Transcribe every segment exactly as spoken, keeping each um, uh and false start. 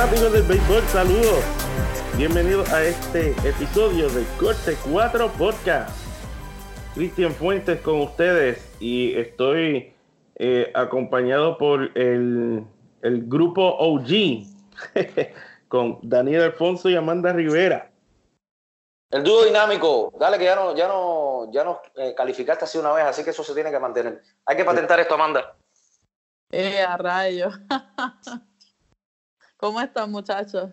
Amigos del béisbol, saludos. Bienvenidos a este episodio de Corte cuatro Podcast. Christian Fuentes con ustedes y estoy eh, acompañado por el, el grupo O G con Daniel Alfonso y Amanda Rivera. El dúo dinámico, dale que ya no, ya no, ya nos eh, calificaste así una vez, así que eso se tiene que mantener. Hay que patentar esto, Amanda. Eh, a rayo. ¿Cómo están, muchachos?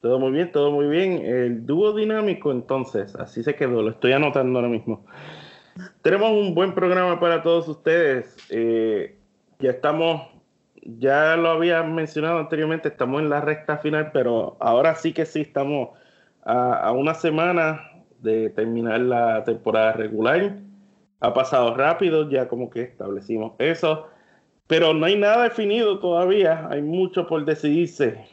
Todo muy bien, todo muy bien. El dúo dinámico, entonces, así se quedó. Lo estoy anotando ahora mismo. Tenemos un buen programa para todos ustedes. Eh, ya estamos, ya lo había mencionado anteriormente, estamos en la recta final, pero ahora sí que sí, estamos a, a una semana de terminar la temporada regular. Ha pasado rápido, ya como que establecimos eso. Pero no hay nada definido todavía, hay mucho por decidirse.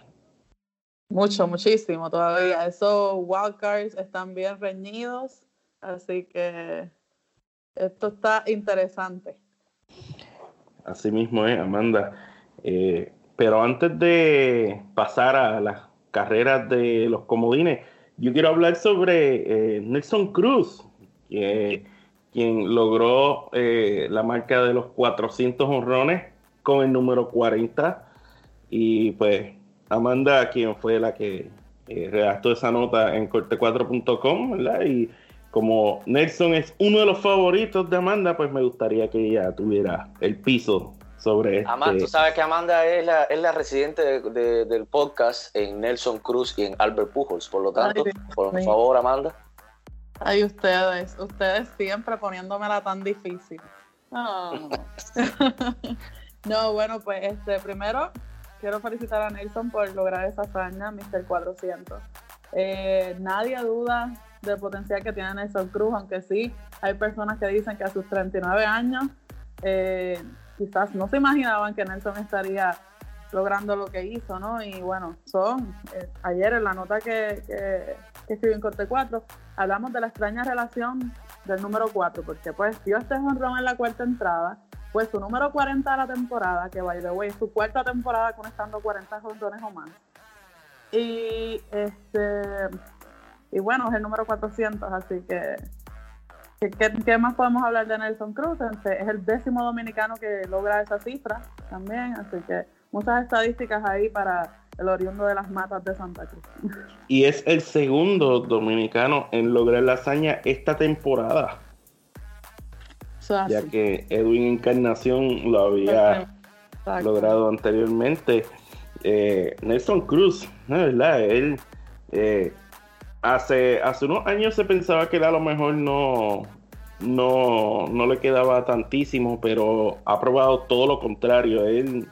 Mucho, muchísimo todavía. Esos wildcards están bien reñidos, así que esto está interesante. Así mismo es, Amanda. Eh, pero antes de pasar a las carreras de los comodines, yo quiero hablar sobre eh, Nelson Cruz, que quien logró eh, la marca de los cuatrocientos honrones con el número cuarenta. Y pues Amanda, quien fue la que eh, redactó esa nota en corte cuatro punto com, ¿verdad? Y como Nelson es uno de los favoritos de Amanda, pues me gustaría que ella tuviera el piso sobre esto. Amanda, tú sabes que Amanda es la, es la residente de, de, del podcast en Nelson Cruz y en Albert Pujols. Por lo tanto, por favor, Amanda. Ay, ustedes, ustedes siempre poniéndomela tan difícil. Oh. No, bueno, pues este, primero quiero felicitar a Nelson por lograr esa hazaña, míster cuatrocientos. Eh, nadie duda del potencial que tiene Nelson Cruz, aunque sí hay personas que dicen que a sus treinta y nueve años eh, quizás no se imaginaban que Nelson estaría logrando lo que hizo, ¿no? Y bueno, son eh, ayer en la nota que, que, que escribí en Corte cuatro, hablamos de la extraña relación del número cuatro, porque pues dio este jonrón en la cuarta entrada, pues su número cuarenta de la temporada, que by the way, su cuarta temporada con estando cuarenta jonrones o más. Y este y bueno, es el número cuatrocientos, así que ¿qué, qué más podemos hablar de Nelson Cruz? Entonces, es el décimo dominicano que logra esa cifra también, así que muchas estadísticas ahí para el oriundo de las matas de Santa Cruz. Y es el segundo dominicano en lograr la hazaña esta temporada. So, ya así. Que Edwin Encarnación lo había Exacto. logrado anteriormente. Eh, Nelson Cruz, ¿no es verdad? Él eh, hace, hace unos años se pensaba que él a lo mejor no, no, no le quedaba tantísimo, pero ha probado todo lo contrario. Él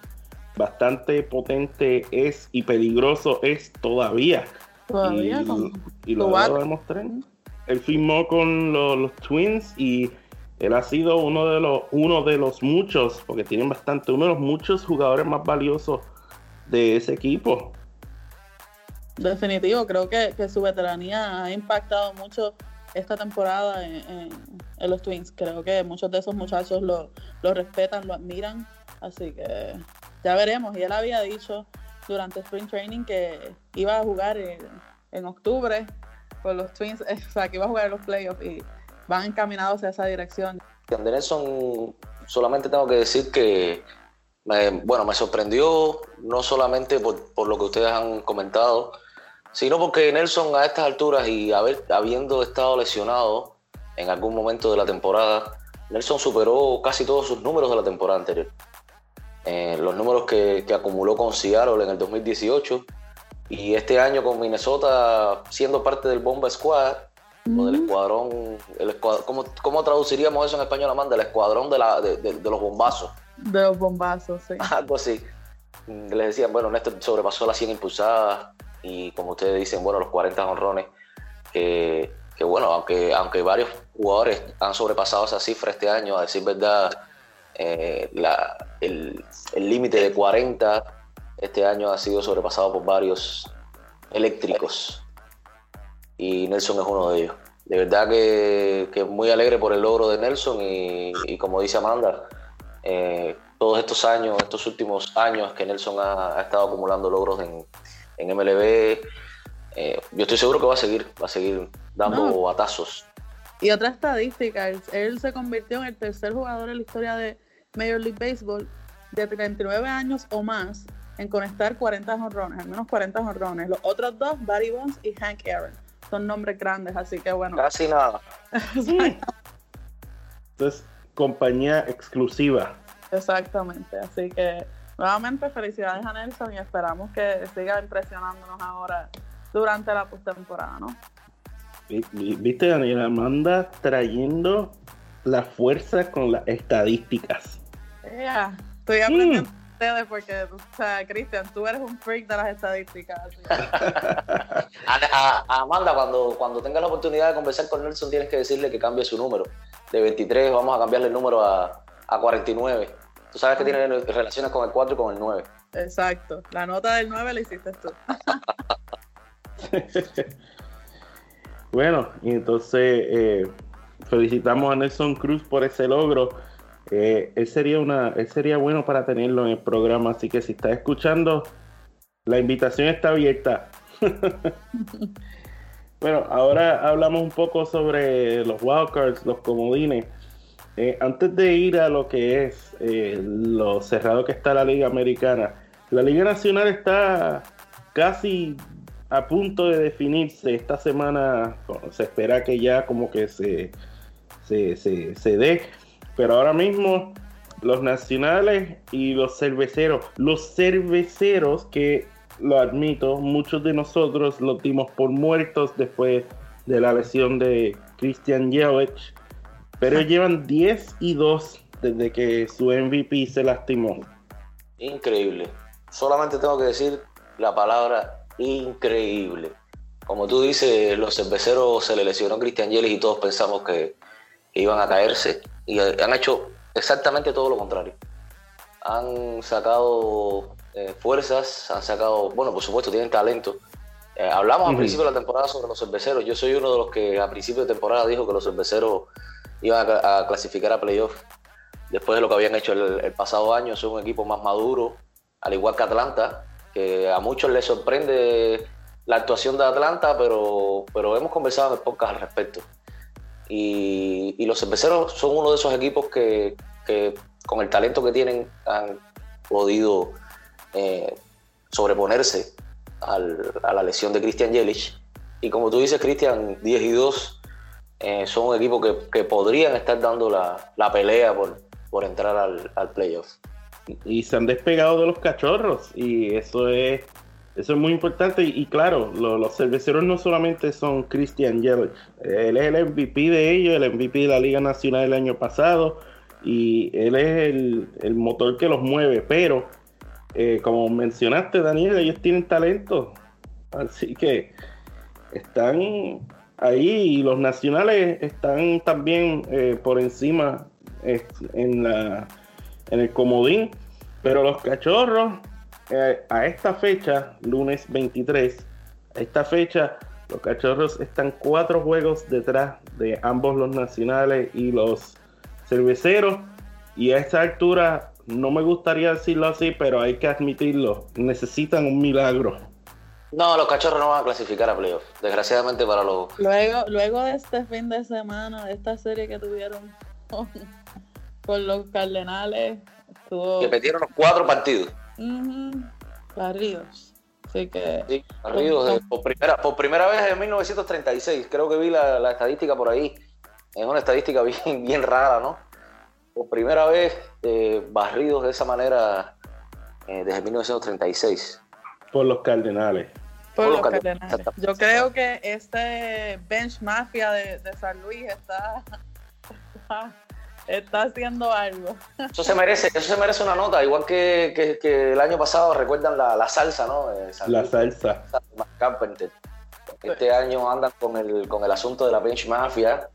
bastante potente es y peligroso es todavía. Todavía y, con y lo va a demostrar. Él firmó con los, los Twins y él ha sido uno de los uno de los muchos, porque tienen bastante, uno de los muchos jugadores más valiosos de ese equipo. Definitivo, creo que, que su veteranía ha impactado mucho esta temporada en, en, en los Twins. Creo que muchos de esos muchachos lo, lo respetan, lo admiran, así que ya veremos. Y él había dicho durante Spring Training que iba a jugar en, en octubre con los Twins, o sea, que iba a jugar en los playoffs y van encaminados a esa dirección. De Nelson, solamente tengo que decir que, me, bueno, me sorprendió, no solamente por, por lo que ustedes han comentado, sino porque Nelson a estas alturas y haber, habiendo estado lesionado en algún momento de la temporada, Nelson superó casi todos sus números de la temporada anterior. Eh, los números que, que acumuló con Seattle en el dos mil dieciocho y este año con Minnesota siendo parte del Bomba Squad, mm-hmm. o del escuadrón, el escuadrón ¿cómo, ¿cómo traduciríamos eso en español, Amanda? El escuadrón de, la, de, de, de los bombazos. De los bombazos, sí. Algo así. Les decían, bueno, Néstor sobrepasó las cien impulsadas y, como ustedes dicen, bueno, los cuarenta jonrones. Que, que bueno, aunque, aunque varios jugadores han sobrepasado esa cifra este año, a decir verdad, eh, la, el límite de cuarenta este año ha sido sobrepasado por varios eléctricos. Y Nelson es uno de ellos. De verdad que, que muy alegre por el logro de Nelson y, y como dice Amanda, eh, todos estos años, estos últimos años que Nelson ha, ha estado acumulando logros en, en M L B, eh, yo estoy seguro que va a seguir, va a seguir dando no. batazos. Y otra estadística, él, él se convirtió en el tercer jugador en la historia de Major League Baseball de treinta y nueve años o más en conectar cuarenta jonrones, al menos cuarenta jonrones. Los otros dos, Barry Bonds y Hank Aaron, son nombres grandes, así que bueno. Casi nada. Entonces, compañía exclusiva. Exactamente, así que nuevamente felicidades a Nelson y esperamos que siga impresionándonos ahora durante la postemporada, ¿no? Viste, Daniela Amanda trayendo la fuerza con las estadísticas. Yeah. Estoy aprendiendo mm. a ustedes porque, o sea, Cristian, tú eres un freak de las estadísticas. ¿Sí? a, a, a Amanda, cuando, cuando tengas la oportunidad de conversar con Nelson, tienes que decirle que cambie su número. De veintitrés vamos a cambiarle el número a, a cuarenta y nueve. Tú sabes que tiene relaciones con el cuatro y con el nueve. Exacto. La nota del nueve la hiciste tú. Bueno, y entonces eh, felicitamos a Nelson Cruz por ese logro. Eh, él sería una, él sería bueno para tenerlo en el programa, así que si estás escuchando, la invitación está abierta. Bueno, ahora hablamos un poco sobre los wildcards, los comodines. Eh, antes de ir a lo que es eh, lo cerrado que está la Liga Americana, la Liga Nacional está casi a punto de definirse. Esta semana se espera que ya como que se, se, se, se dé, pero ahora mismo los nacionales y los cerveceros, los cerveceros que, lo admito, muchos de nosotros los dimos por muertos después de la lesión de Christian Yelich, pero llevan diez y dos desde que su M V P se lastimó. Increíble. Solamente tengo que decir la palabra increíble. Como tú dices, los cerveceros, se le lesionó Christian Yelich y todos pensamos que, que iban a caerse, y han hecho exactamente todo lo contrario. Han sacado eh, fuerzas, han sacado, bueno, por supuesto tienen talento. Eh, hablamos uh-huh. al principio de la temporada sobre los cerveceros. Yo soy uno de los que a principio de temporada dijo que los cerveceros iban a, a clasificar a playoff después de lo que habían hecho el, el pasado año. Son un equipo más maduro, al igual que Atlanta, que a muchos les sorprende la actuación de Atlanta, pero, pero hemos conversado en el podcast al respecto. Y, y los cerveceros son uno de esos equipos que, que con el talento que tienen han podido eh, sobreponerse al, a la lesión de Christian Yelich. Y como tú dices, Christian, diez y dos eh, son un equipo que, que podrían estar dando la, la pelea por, por entrar al, al playoff. Y se han despegado de los cachorros, y eso es eso es muy importante. Y, y claro, lo, los cerveceros no solamente son Christian Yelich, él es el M V P de ellos, el M V P de la Liga Nacional el año pasado, y él es el, el motor que los mueve. Pero eh, como mencionaste, Daniel, ellos tienen talento, así que están ahí, y los nacionales están también eh, por encima eh, en la en el comodín. Pero los cachorros, eh, a esta fecha, lunes veintitrés, a esta fecha, los cachorros están cuatro juegos detrás de ambos los nacionales y los cerveceros, y a esta altura, no me gustaría decirlo así, pero hay que admitirlo, necesitan un milagro. No, los cachorros no van a clasificar a playoff, desgraciadamente para los... Luego, luego de este fin de semana, de esta serie que tuvieron... con los Cardenales, estuvo... le metieron los cuatro partidos. Uh-huh. Barridos. Así que... Sí, barridos. Con... Por, primera, por primera vez en mil novecientos treinta y seis, creo que vi la, la estadística por ahí. Es una estadística bien, bien rara, ¿no? Por primera vez eh, barridos de esa manera eh, desde mil novecientos treinta y seis. Por los Cardenales. Por, por los Cardenales. Cardenales. Yo creo que este bench mafia de, de San Luis está... está... está haciendo algo. Eso se merece, eso se merece una nota, igual que, que, que el año pasado, recuerdan la, la salsa, ¿no? Esa, la salsa. Carpenter. Este sí. año andan con el, con el asunto de la Bench Mafia,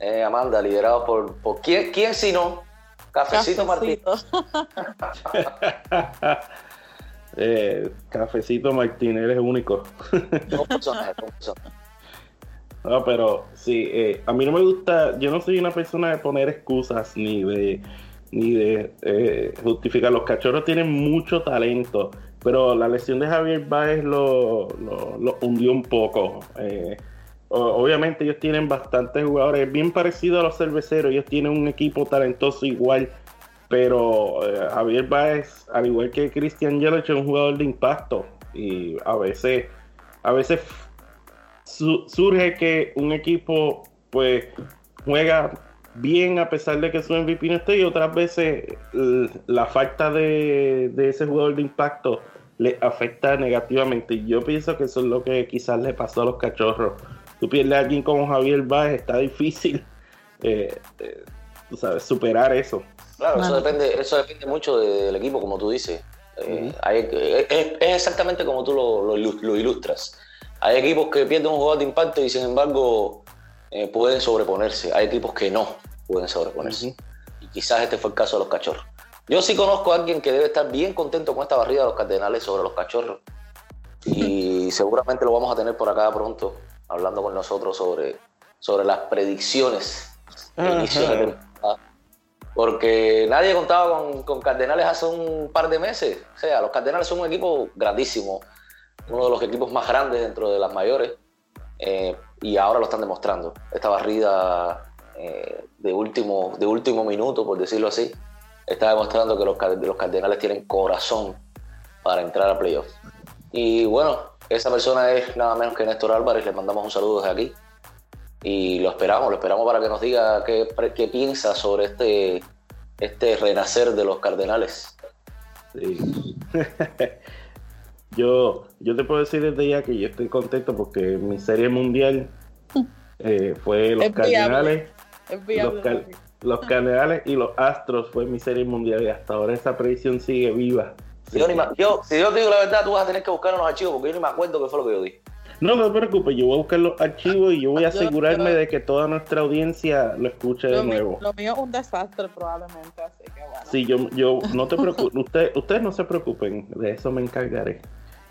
eh, Amanda, liderado por, por ¿quién, quién si no? Cafecito, Cafecito. Martínez. eh, Cafecito Martínez, eres único. Dos personajes, dos personajes. No, pero sí, eh, a mí no me gusta, yo no soy una persona de poner excusas ni de ni de eh, justificar. Los Cachorros tienen mucho talento, pero la lesión de Javier Báez lo, lo, lo hundió un poco. Eh, obviamente ellos tienen bastantes jugadores, bien parecido a los Cerveceros, ellos tienen un equipo talentoso igual, pero eh, Javier Báez, al igual que Christian Yelich, es un jugador de impacto y a veces, a veces surge que un equipo pues juega bien a pesar de que su M V P no esté, y otras veces la falta de, de ese jugador de impacto le afecta negativamente, y yo pienso que eso es lo que quizás le pasó a los Cachorros. Tú pierdes a alguien como Javier Báez, está difícil eh, eh, tú sabes, superar eso. Claro, eso depende, eso depende mucho del equipo, como tú dices. Eh, hay, es, es exactamente como tú lo, lo, lo ilustras. Hay equipos que pierden un jugador de impacto y sin embargo eh, pueden sobreponerse. Hay equipos que no pueden sobreponerse. Uh-huh. Y quizás este fue el caso de los Cachorros. Yo sí conozco a alguien que debe estar bien contento con esta barrida de los Cardenales sobre los Cachorros. Y seguramente lo vamos a tener por acá pronto, hablando con nosotros sobre, sobre las predicciones. Uh-huh. Porque nadie contaba con, con Cardenales hace un par de meses. O sea, los Cardenales son un equipo grandísimo, uno de los equipos más grandes dentro de las mayores, eh, y ahora lo están demostrando. Esta barrida eh, de, último, de último minuto, por decirlo así, está demostrando que los, los Cardenales tienen corazón para entrar a playoffs. Y bueno, esa persona es nada menos que Néstor Álvarez, le mandamos un saludo desde aquí, y lo esperamos, lo esperamos para que nos diga qué, qué piensa sobre este, este renacer de los Cardenales. Sí. Yo, yo te puedo decir desde ya que yo estoy contento porque mi serie mundial eh, fue los Cardenales, los, car- los Cardenales y los Astros fue mi serie mundial, y hasta ahora esa predicción sigue viva. Sí. Yo ni ma- yo, si yo te digo la verdad, tú vas a tener que buscar unos archivos porque yo ni me acuerdo qué fue lo que yo dije. No, no te preocupes, yo voy a buscar los archivos y yo voy a asegurarme de que toda nuestra audiencia lo escuche de nuevo. Lo mío es un desastre probablemente, así que bueno. Sí, yo, yo no te preocupes, usted, ustedes no se preocupen, de eso me encargaré.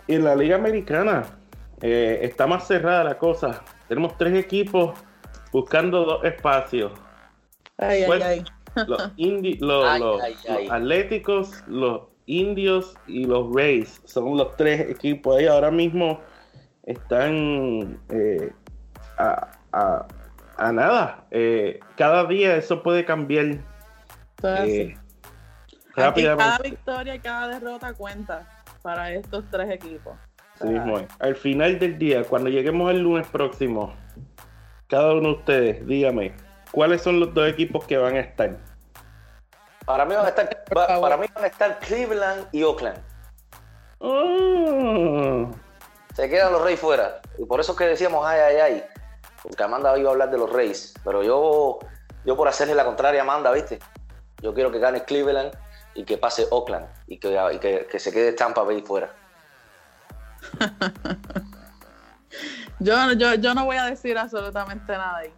Y en la Liga Americana eh, está más cerrada la cosa. Tenemos tres equipos buscando dos espacios. Ay, pues, ay, ay. Los, indi- los, ay, los, ay, ay. los Atléticos, los Indios y los Rays son los tres equipos ahí ahora mismo. Están eh, a, a, a nada. Eh, cada día eso puede cambiar. Entonces, eh, rápidamente. Cada victoria y cada derrota cuenta para estos tres equipos. Sí, mismo. Al final del día, cuando lleguemos el lunes próximo, cada uno de ustedes, dígame, ¿cuáles son los dos equipos que van a estar? Para mí van a estar, para mí van a estar Cleveland y Oakland. Oh. Se quedan los Reyes fuera. Y por eso es que decíamos ay, ay, ay. Porque Amanda iba a hablar de los Reyes. Pero yo, yo por hacerle la contraria a Amanda, ¿viste? Yo quiero que gane Cleveland y que pase Oakland. Y que, y que, que se quede Tampa Bay fuera. yo, yo, yo no voy a decir absolutamente nada ahí.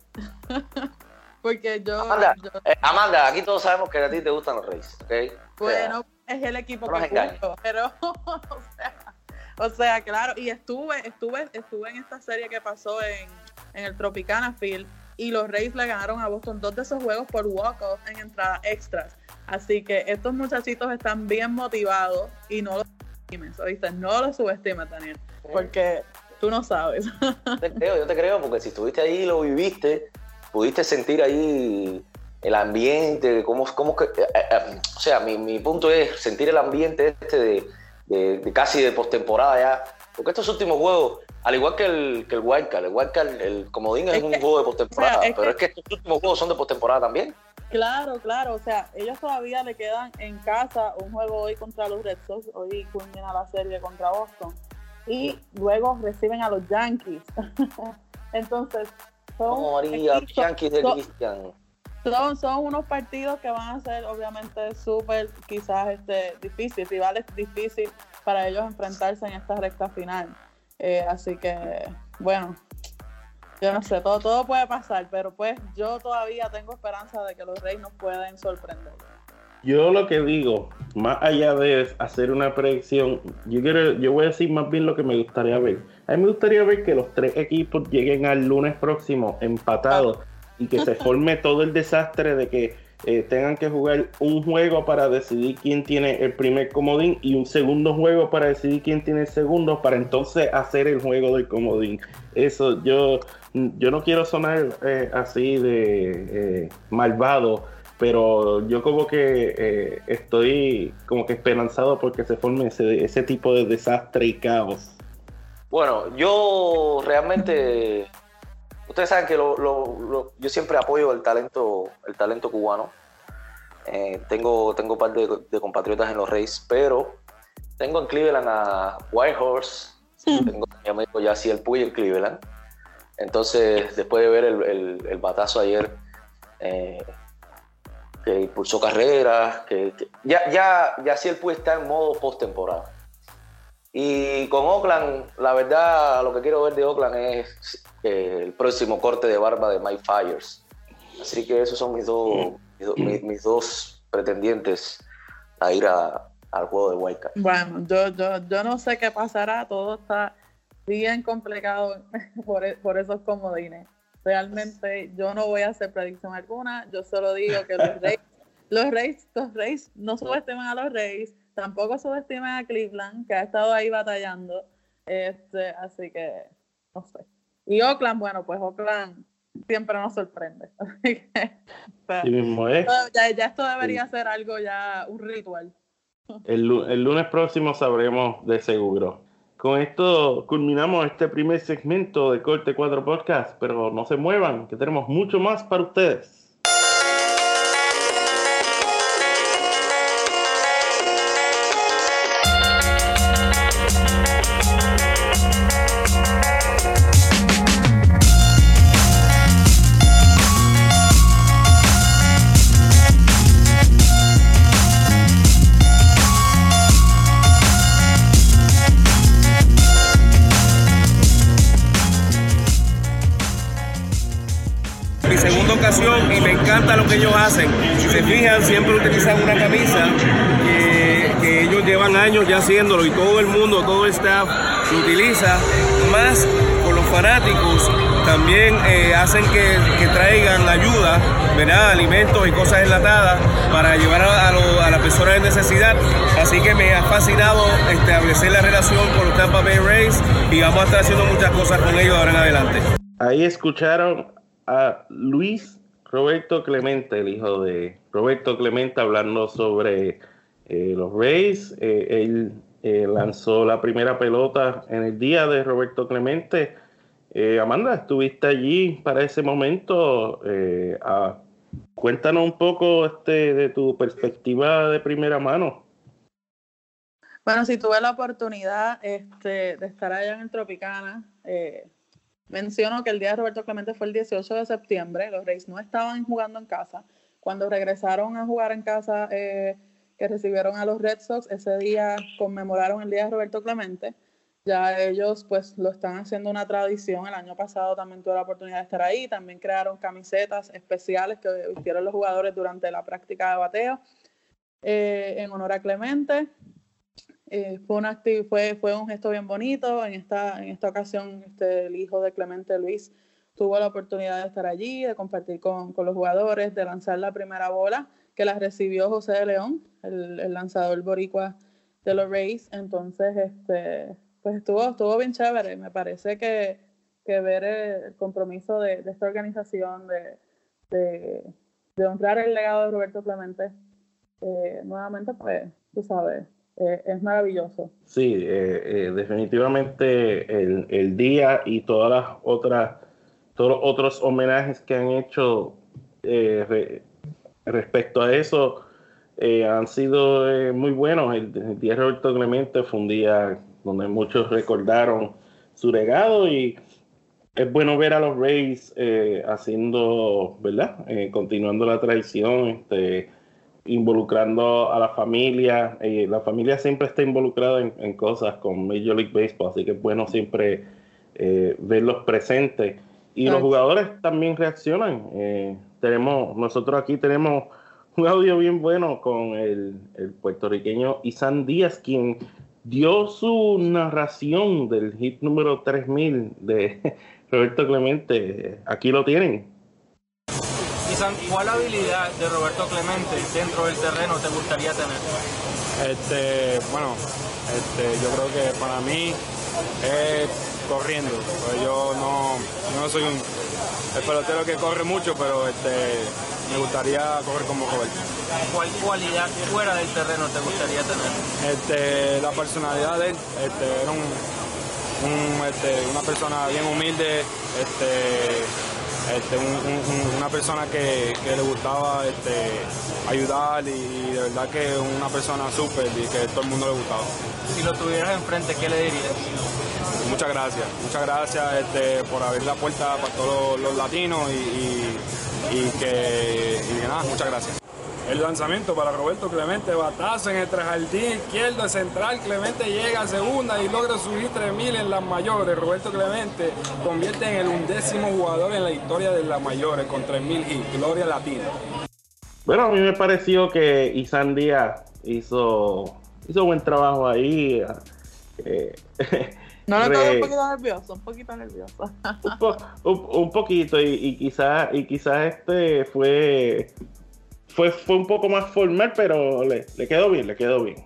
Porque yo Amanda, yo... Eh, Amanda, aquí todos sabemos que a ti te gustan los Reyes, ¿ok? Bueno, o sea, es el equipo no que juego, pero... o sea, O sea, claro, y estuve, estuve, estuve en esta serie que pasó en, en el Tropicana Field, y los Rays le ganaron a Boston dos de esos juegos por walk-off en entradas extras. Así que estos muchachitos están bien motivados y no los subestimes, ¿oíste? No los subestimes, Daniel, porque tú no sabes. Yo te creo, yo te creo, porque si estuviste ahí y lo viviste, pudiste sentir ahí el ambiente, cómo, cómo que, eh, eh, o sea, mi, mi punto es sentir el ambiente este de De, de casi de postemporada ya, porque estos últimos juegos, al igual que el que el Wildcard, el Wildcard, el comodín es, es un que, juego de postemporada, o sea, es pero que, es que estos últimos juegos son de postemporada también. Claro, claro, o sea, ellos todavía le quedan en casa un juego hoy contra los Red Sox, hoy culmina la serie contra Boston, y luego reciben a los Yankees. Entonces, son... No, María, equipos, Yankees de Cristian. Son, son unos partidos que van a ser obviamente súper quizás este, difíciles, rivales difíciles para ellos enfrentarse en esta recta final. Eh, así que, bueno, yo no sé, todo, todo puede pasar, pero pues yo todavía tengo esperanza de que los Reyes nos pueden sorprender. Yo lo que digo, más allá de hacer una predicción, yo quiero, yo voy a decir más bien lo que me gustaría ver. A mí me gustaría ver que los tres equipos lleguen al lunes próximo empatados y que se forme todo el desastre de que eh, tengan que jugar un juego para decidir quién tiene el primer comodín y un segundo juego para decidir quién tiene el segundo, para entonces hacer el juego del comodín. Eso, yo, yo no quiero sonar eh, así de eh, malvado, pero yo como que eh, estoy como que esperanzado porque se forme ese, ese tipo de desastre y caos. Bueno, yo realmente, ustedes saben que lo, lo, lo, yo siempre apoyo el talento, el talento cubano. Eh, tengo, tengo un par de, de compatriotas en los Rays, pero tengo en Cleveland a Whitehorse, sí. Tengo a mi amigo Yasiel Puig en Cleveland. Entonces, después de ver el, el, el batazo ayer, eh, que impulsó carreras, que, que ya, ya, ya sí el Puig está en modo postemporada. Y con Oakland, la verdad, lo que quiero ver de Oakland es eh, el próximo corte de barba de Mike Fiers. Así que esos son mis dos, mis, do, mis, mis dos pretendientes a ir a, al juego de White Card. Bueno, yo, yo, yo no sé qué pasará, todo está bien complicado por, por esos comodines. Realmente yo no voy a hacer predicción alguna, yo solo digo que los Rays, los Rays, los Rays no subestimen a los Rays, tampoco subestimen a Cleveland, que ha estado ahí batallando, este, así que no sé. Y Oakland, bueno, pues Oakland siempre nos sorprende, así que o sea, sí mismo, ¿eh? esto, ya, ya esto debería sí. ser algo ya, un ritual. El, el lunes próximo sabremos de seguro. Con esto culminamos este primer segmento de Corte cuatro Podcast, pero no se muevan, que tenemos mucho más para ustedes. Y me encanta lo que ellos hacen. Si se fijan, siempre utilizan una camisa que, que ellos llevan años ya haciéndolo y todo el mundo, todo el staff lo utiliza, más con los fanáticos también eh, hacen que, que traigan ayuda, ¿verdad? Alimentos y cosas enlatadas para llevar a, a, lo, a las personas en necesidad. Así que me ha fascinado establecer la relación con los Tampa Bay Rays y vamos a estar haciendo muchas cosas con ellos ahora en adelante. Ahí escucharon a Luis Roberto Clemente, el hijo de Roberto Clemente, hablando sobre eh, los Rays. Eh, él eh, lanzó la primera pelota en el día de Roberto Clemente. Eh, Amanda, estuviste allí para ese momento. Eh, ah, cuéntanos un poco este, de tu perspectiva de primera mano. Bueno, si tuve la oportunidad este, de estar allá en el Tropicana, eh, menciono que el día de Roberto Clemente fue el dieciocho de septiembre, los Rays no estaban jugando en casa. Cuando regresaron a jugar en casa, eh, que recibieron a los Red Sox, ese día conmemoraron el día de Roberto Clemente. Ya ellos pues lo están haciendo una tradición, el año pasado también tuve la oportunidad de estar ahí, también crearon camisetas especiales que vistieron los jugadores durante la práctica de bateo eh, en honor a Clemente. Eh, fue, una acti- fue, fue un gesto bien bonito. En esta, en esta ocasión este, el hijo de Clemente, Luis, tuvo la oportunidad de estar allí, de compartir con, con los jugadores, de lanzar la primera bola que la recibió José de León, el, el lanzador boricua de los Rays. Entonces este, pues estuvo, estuvo bien chévere. Me parece que, que ver el compromiso de, de esta organización de, de, de honrar el legado de Roberto Clemente eh, nuevamente, pues tú sabes, Eh, es maravilloso. Sí, eh, eh, definitivamente el, el día y todas las otras, todos los otros homenajes que han hecho eh, re, respecto a eso eh, han sido eh, muy buenos. El, el día de Roberto Clemente fue un día donde muchos recordaron su legado y es bueno ver a los Rays eh, haciendo, ¿verdad? Eh, continuando la tradición, este, involucrando a la familia. Eh, la familia siempre está involucrada en, en cosas con Major League Baseball, así que es bueno siempre eh, verlos presentes. Y los jugadores también reaccionan. Eh, tenemos nosotros aquí tenemos un audio bien bueno con el, el puertorriqueño Isan Díaz, quien dio su narración del hit número tres mil de Roberto Clemente. Aquí lo tienen. Isan, ¿cuál habilidad de Roberto Clemente dentro del terreno te gustaría tener? Este, bueno, este, yo creo que para mí es corriendo. Pues yo no, no soy un pelotero que corre mucho, pero este, me gustaría correr como Roberto. ¿Cuál cualidad fuera del terreno te gustaría tener? Este, la personalidad de él. Este, era un, un, este, una persona bien humilde, este, este, un, un, una persona que, que le gustaba este, ayudar y, y de verdad que una persona súper y que todo el mundo le gustaba. Si lo tuvieras enfrente, ¿qué le dirías? Muchas gracias, muchas gracias este, por abrir la puerta para todos los, los latinos y, y, y que y nada, muchas gracias. El lanzamiento para Roberto Clemente, batazo en el jardín izquierdo, central, Clemente llega a segunda y logra subir tres mil en las mayores. Roberto Clemente convierte en el undécimo jugador en la historia de las mayores con tres mil hits, gloria latina. Bueno, a mí me pareció que Isan Díaz hizo, hizo buen trabajo ahí. Eh, No, no, estaba un poquito nervioso, un poquito nervioso. un, po, un, un poquito, y, y quizás y quizá este fue, fue fue un poco más formal, pero le, le quedó bien, le quedó bien.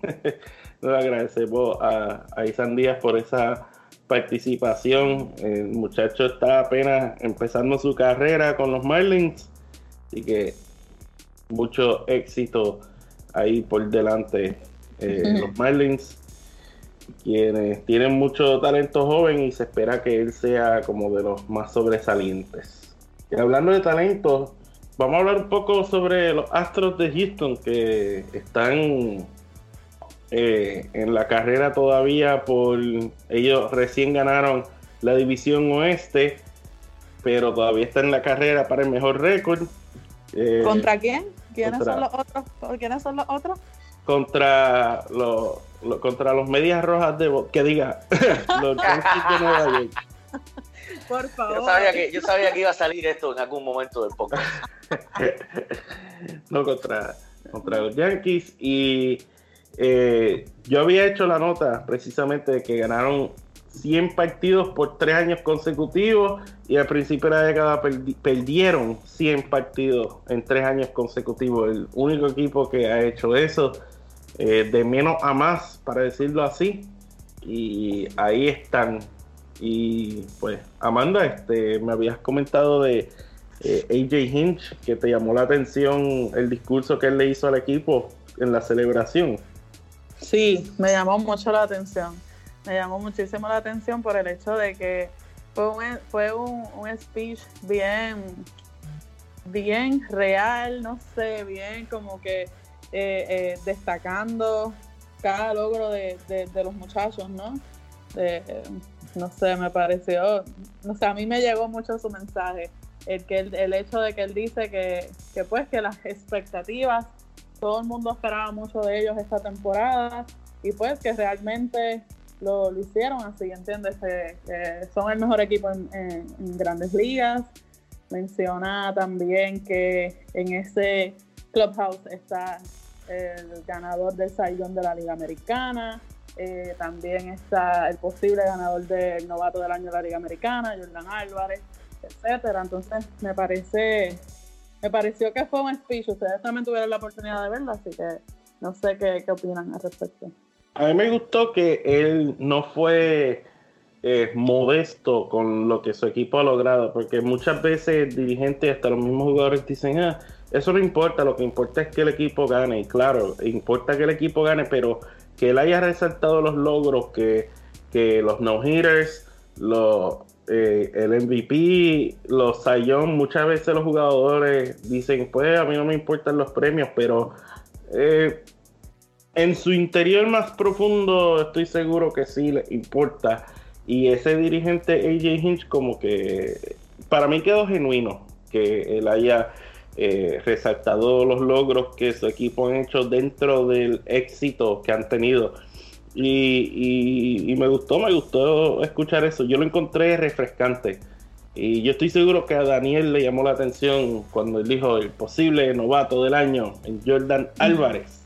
Nos agradecemos a, a Isan Díaz por esa participación. El muchacho está apenas empezando su carrera con los Marlins, así que mucho éxito ahí por delante eh, uh-huh. los Marlins, quienes tienen mucho talento joven y se espera que él sea como de los más sobresalientes. Y hablando de talento, vamos a hablar un poco sobre los Astros de Houston, que están eh, en la carrera todavía por... Ellos recién ganaron la división oeste, pero todavía están en la carrera para el mejor récord. Eh, ¿Contra quién? ¿Quiénes contra... son los otros? ¿Quiénes son los otros? Contra los... Contra los Medias Rojas de... Bo- que diga, los Yankees de Nueva York. Por favor. Yo sabía, que, yo sabía que iba a salir esto en algún momento del podcast. No, contra, contra los Yankees. Y eh, yo había hecho la nota precisamente de que ganaron cien partidos por tres años consecutivos y al principio de la década perdi- perdieron cien partidos en tres años consecutivos. El único equipo que ha hecho eso... Eh, de menos a más, para decirlo así, y ahí están. Y pues, Amanda, este, me habías comentado de eh, A J Hinch, que te llamó la atención el discurso que él le hizo al equipo en la celebración. Sí, me llamó mucho la atención, me llamó muchísimo la atención por el hecho de que fue un, fue un, un speech bien, bien real, no sé, bien como que Eh, eh, destacando cada logro de, de, de los muchachos, ¿no? Eh, no sé, me pareció, no sé, a mí me llegó mucho su mensaje, el, que el, el hecho de que él dice que, que pues que las expectativas, todo el mundo esperaba mucho de ellos esta temporada y pues que realmente lo, lo hicieron así, ¿entiendes? Eh, eh, son el mejor equipo en, en, en Grandes Ligas. Menciona también que en ese Clubhouse está el ganador del Cy Young de la Liga Americana, eh, también está el posible ganador del Novato del Año de la Liga Americana, Yordan Álvarez, etcétera. Entonces me parece, me pareció que fue un speech. Ustedes también tuvieron la oportunidad de verlo, así que no sé qué, qué opinan al respecto. A mí me gustó que él no fue eh, modesto con lo que su equipo ha logrado, porque muchas veces dirigentes, hasta los mismos jugadores dicen, ah, eso no importa, lo que importa es que el equipo gane. Y claro, importa que el equipo gane, pero que él haya resaltado los logros, que, que los no-hitters, los, eh, el M V P, los Cy Young. Muchas veces los jugadores dicen, pues a mí no me importan los premios, pero eh, en su interior más profundo estoy seguro que sí les importa. Y ese dirigente A J Hinch, como que para mí quedó genuino que él haya eh, resaltado los logros que su equipo han hecho dentro del éxito que han tenido. Y, y, y me gustó, me gustó escuchar eso. Yo lo encontré refrescante. Y yo estoy seguro que a Daniel le llamó la atención cuando él dijo el posible novato del año en Yordan Álvarez.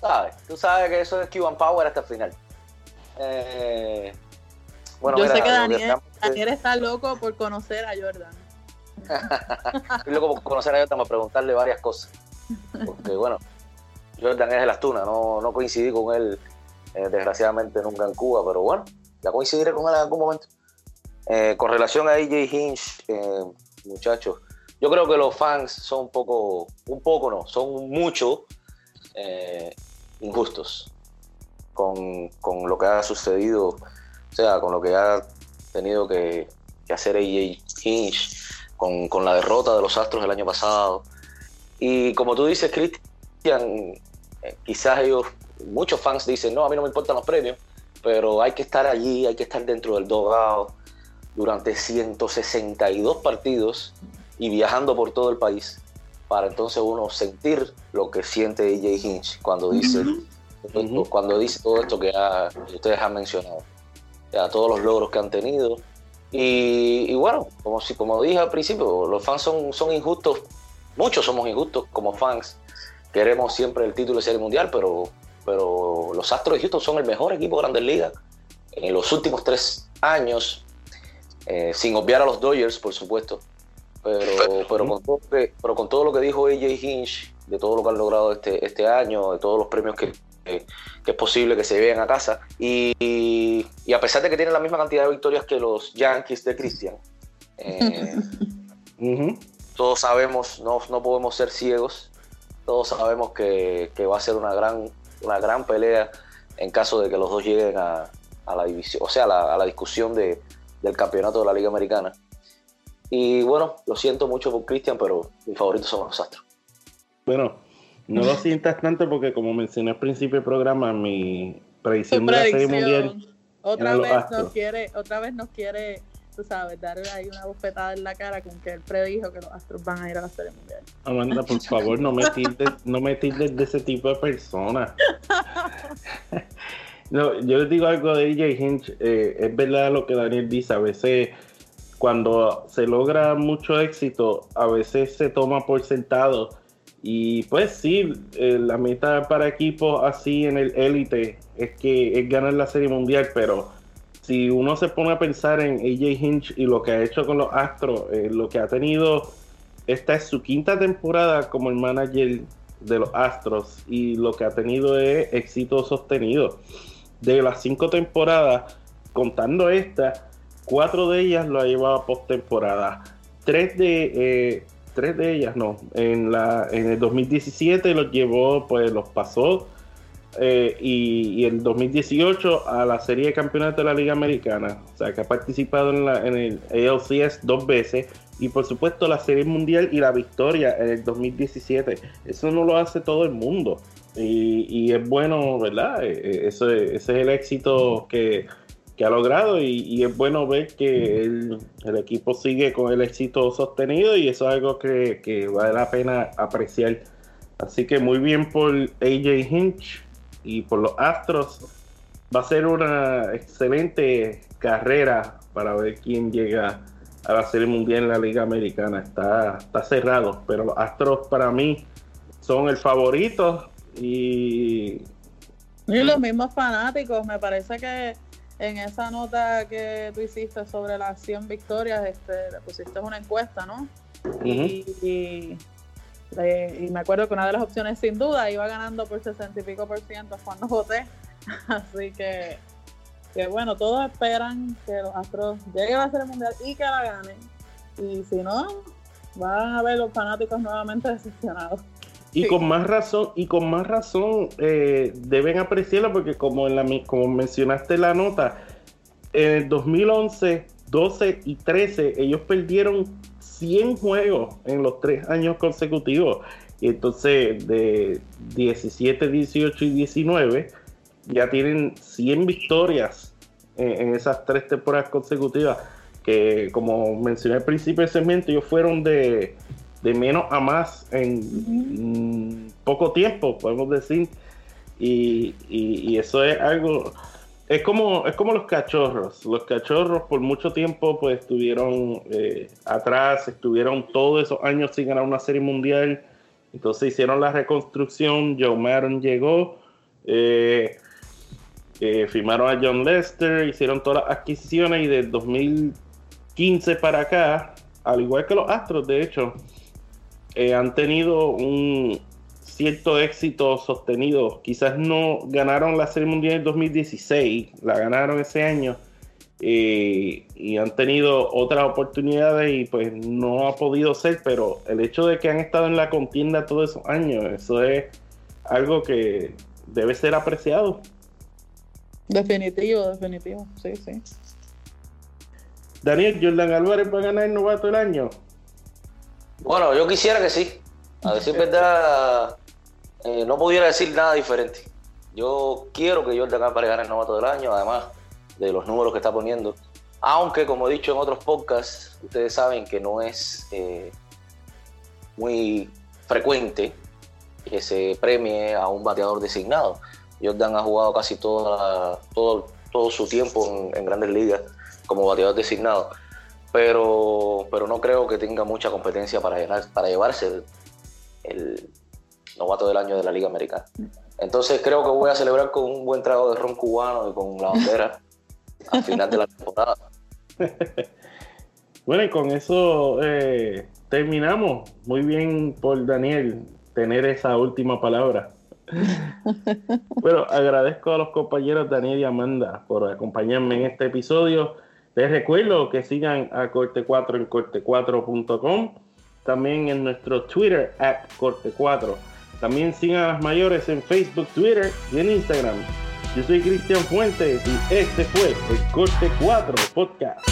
¿Sabes? Tú sabes que eso es Cuban Power hasta el final. Eh, bueno, yo mira, sé que Daniel, Daniel está loco por conocer a Yordan. Estoy loco por conocer a Yordan, para preguntarle varias cosas. Porque bueno, Yordan es el Astuna, no, no coincidí con él eh, desgraciadamente nunca en Cuba, pero bueno, ya coincidiré con él en algún momento. Eh, con relación a A J Hinch, eh, muchachos, yo creo que los fans son un poco, un poco no, son mucho eh, injustos con, con lo que ha sucedido, o sea, con lo que ha tenido que, que hacer A J Hinch, con, con la derrota de los Astros el año pasado. Y como tú dices, Christian, eh, quizás ellos, muchos fans dicen, no, a mí no me importan los premios, pero hay que estar allí, hay que estar dentro del dugout durante ciento sesenta y dos partidos y viajando por todo el país para entonces uno sentir lo que siente A J Hinch cuando dice, uh-huh. cuando dice todo esto que, ha, que ustedes han mencionado, ya, todos los logros que han tenido. Y, y bueno, como, si, como dije al principio, los fans son, son injustos, muchos somos injustos como fans, queremos siempre el título de Serie Mundial, pero, pero los Astros de Houston son el mejor equipo de Grandes Ligas en los últimos tres años. Eh, sin obviar a los Dodgers, por supuesto, pero, pero, con todo que, pero con todo lo que dijo A J Hinch, de todo lo que han logrado este, este año, de todos los premios que, que, que es posible que se lleven a casa, y, y, y a pesar de que tienen la misma cantidad de victorias que los Yankees de Christian, eh, uh-huh. todos sabemos, no, no podemos ser ciegos, todos sabemos que, que va a ser una gran, una gran pelea en caso de que los dos lleguen a, a la división, o sea, a la, a la discusión de del campeonato de la Liga Americana. Y bueno, lo siento mucho por Christian, pero mis favoritos son los Astros. Bueno, no lo sientas tanto porque, como mencioné al principio del programa, mi predicción de la Serie Mundial otra vez Astros. nos quiere, otra vez nos quiere, tú sabes, darle ahí una bofetada en la cara con que él predijo que los Astros van a ir a la Serie Mundial. Amanda, por favor, no me tildes, no me tildes de ese tipo de personas. No, yo les digo algo de A J Hinch, eh, es verdad lo que Daniel dice, a veces cuando se logra mucho éxito, a veces se toma por sentado, y pues sí, eh, la meta para equipos así en el élite es que es ganar la Serie Mundial, pero si uno se pone a pensar en A J Hinch y lo que ha hecho con los Astros, eh, lo que ha tenido, esta es su quinta temporada como el manager de los Astros, y lo que ha tenido es éxito sostenido. De las cinco temporadas, contando esta, cuatro de ellas lo ha llevado a postemporada. Tres de eh, tres de ellas no. En la en el dos mil diecisiete los llevó, pues los pasó eh, y, y el dos mil dieciocho a la Serie de Campeonatos de la Liga Americana. O sea, que ha participado en, la, en el A L C S dos veces y por supuesto la Serie Mundial y la victoria en el dos mil diecisiete. Eso no lo hace todo el mundo. Y, y es bueno, ¿verdad? Eso, ese es el éxito que, que ha logrado y, y es bueno ver que el, el equipo sigue con el éxito sostenido y eso es algo que, que vale la pena apreciar. Así que muy bien por A J Hinch y por los Astros. Va a ser una excelente carrera para ver quién llega a la Serie Mundial en la Liga Americana. Está, está cerrado, pero los Astros para mí son el favorito. Y... y los mismos fanáticos, me parece que en esa nota que tú hiciste sobre las cien victorias, este, le pusiste una encuesta, ¿no? Uh-huh. Y, y, eh, y me acuerdo que una de las opciones sin duda iba ganando por sesenta y pico por ciento cuando voté, así que, que bueno, todos esperan que los Astros lleguen a la Serie Mundial y que la ganen, y si no, van a ver los fanáticos nuevamente decepcionados. Y sí. con más razón, y con más razón eh, deben apreciarlo porque como, en la, como mencionaste la nota, en el dos mil once, doce y trece ellos perdieron cien juegos en los tres años consecutivos. Y entonces de diecisiete, dieciocho y diecinueve ya tienen cien victorias en, en esas tres temporadas consecutivas, que como mencioné al principio del segmento, ellos fueron de, de menos a más en uh-huh. m, poco tiempo, podemos decir, y, y, y eso es algo, es como, es como los cachorros, los cachorros por mucho tiempo pues estuvieron eh, atrás, estuvieron todos esos años sin ganar una serie mundial, entonces hicieron la reconstrucción, Joe Maddon llegó, eh, eh, firmaron a John Lester, hicieron todas las adquisiciones y del dos mil quince para acá, al igual que los Astros, de hecho, eh, han tenido un cierto éxito sostenido. Quizás no ganaron la Serie Mundial en dos mil dieciséis, la ganaron ese año, eh, y han tenido otras oportunidades y pues no ha podido ser, pero el hecho de que han estado en la contienda todos esos años, eso es algo que debe ser apreciado. Definitivo, definitivo, sí, sí. Daniel, ¿Yordan Álvarez va a ganar el novato del año? Bueno, yo quisiera que sí. A decir verdad, eh, no pudiera decir nada diferente. Yo quiero que Yordan Álvarez gane el novato del año, además de los números que está poniendo. Aunque, como he dicho en otros podcasts, ustedes saben que no es eh, muy frecuente que se premie a un bateador designado. Yordan ha jugado casi toda, todo, todo su tiempo en, en Grandes Ligas como bateador designado, pero, pero no creo que tenga mucha competencia para, llenar, para llevarse el, el novato del año de la Liga Americana. Entonces creo que voy a celebrar con un buen trago de ron cubano y con la bandera al final de la temporada. Bueno, y con eso eh, terminamos. Muy bien por Daniel tener esa última palabra. Bueno, agradezco a los compañeros Daniel y Amanda por acompañarme en este episodio. Les recuerdo que sigan a Corte cuatro en corte cuatro punto com, también en nuestro Twitter arroba corte cuatro. También sigan a Las Mayores en Facebook, Twitter y en Instagram. Yo soy Cristian Fuentes y este fue el Corte cuatro Podcast.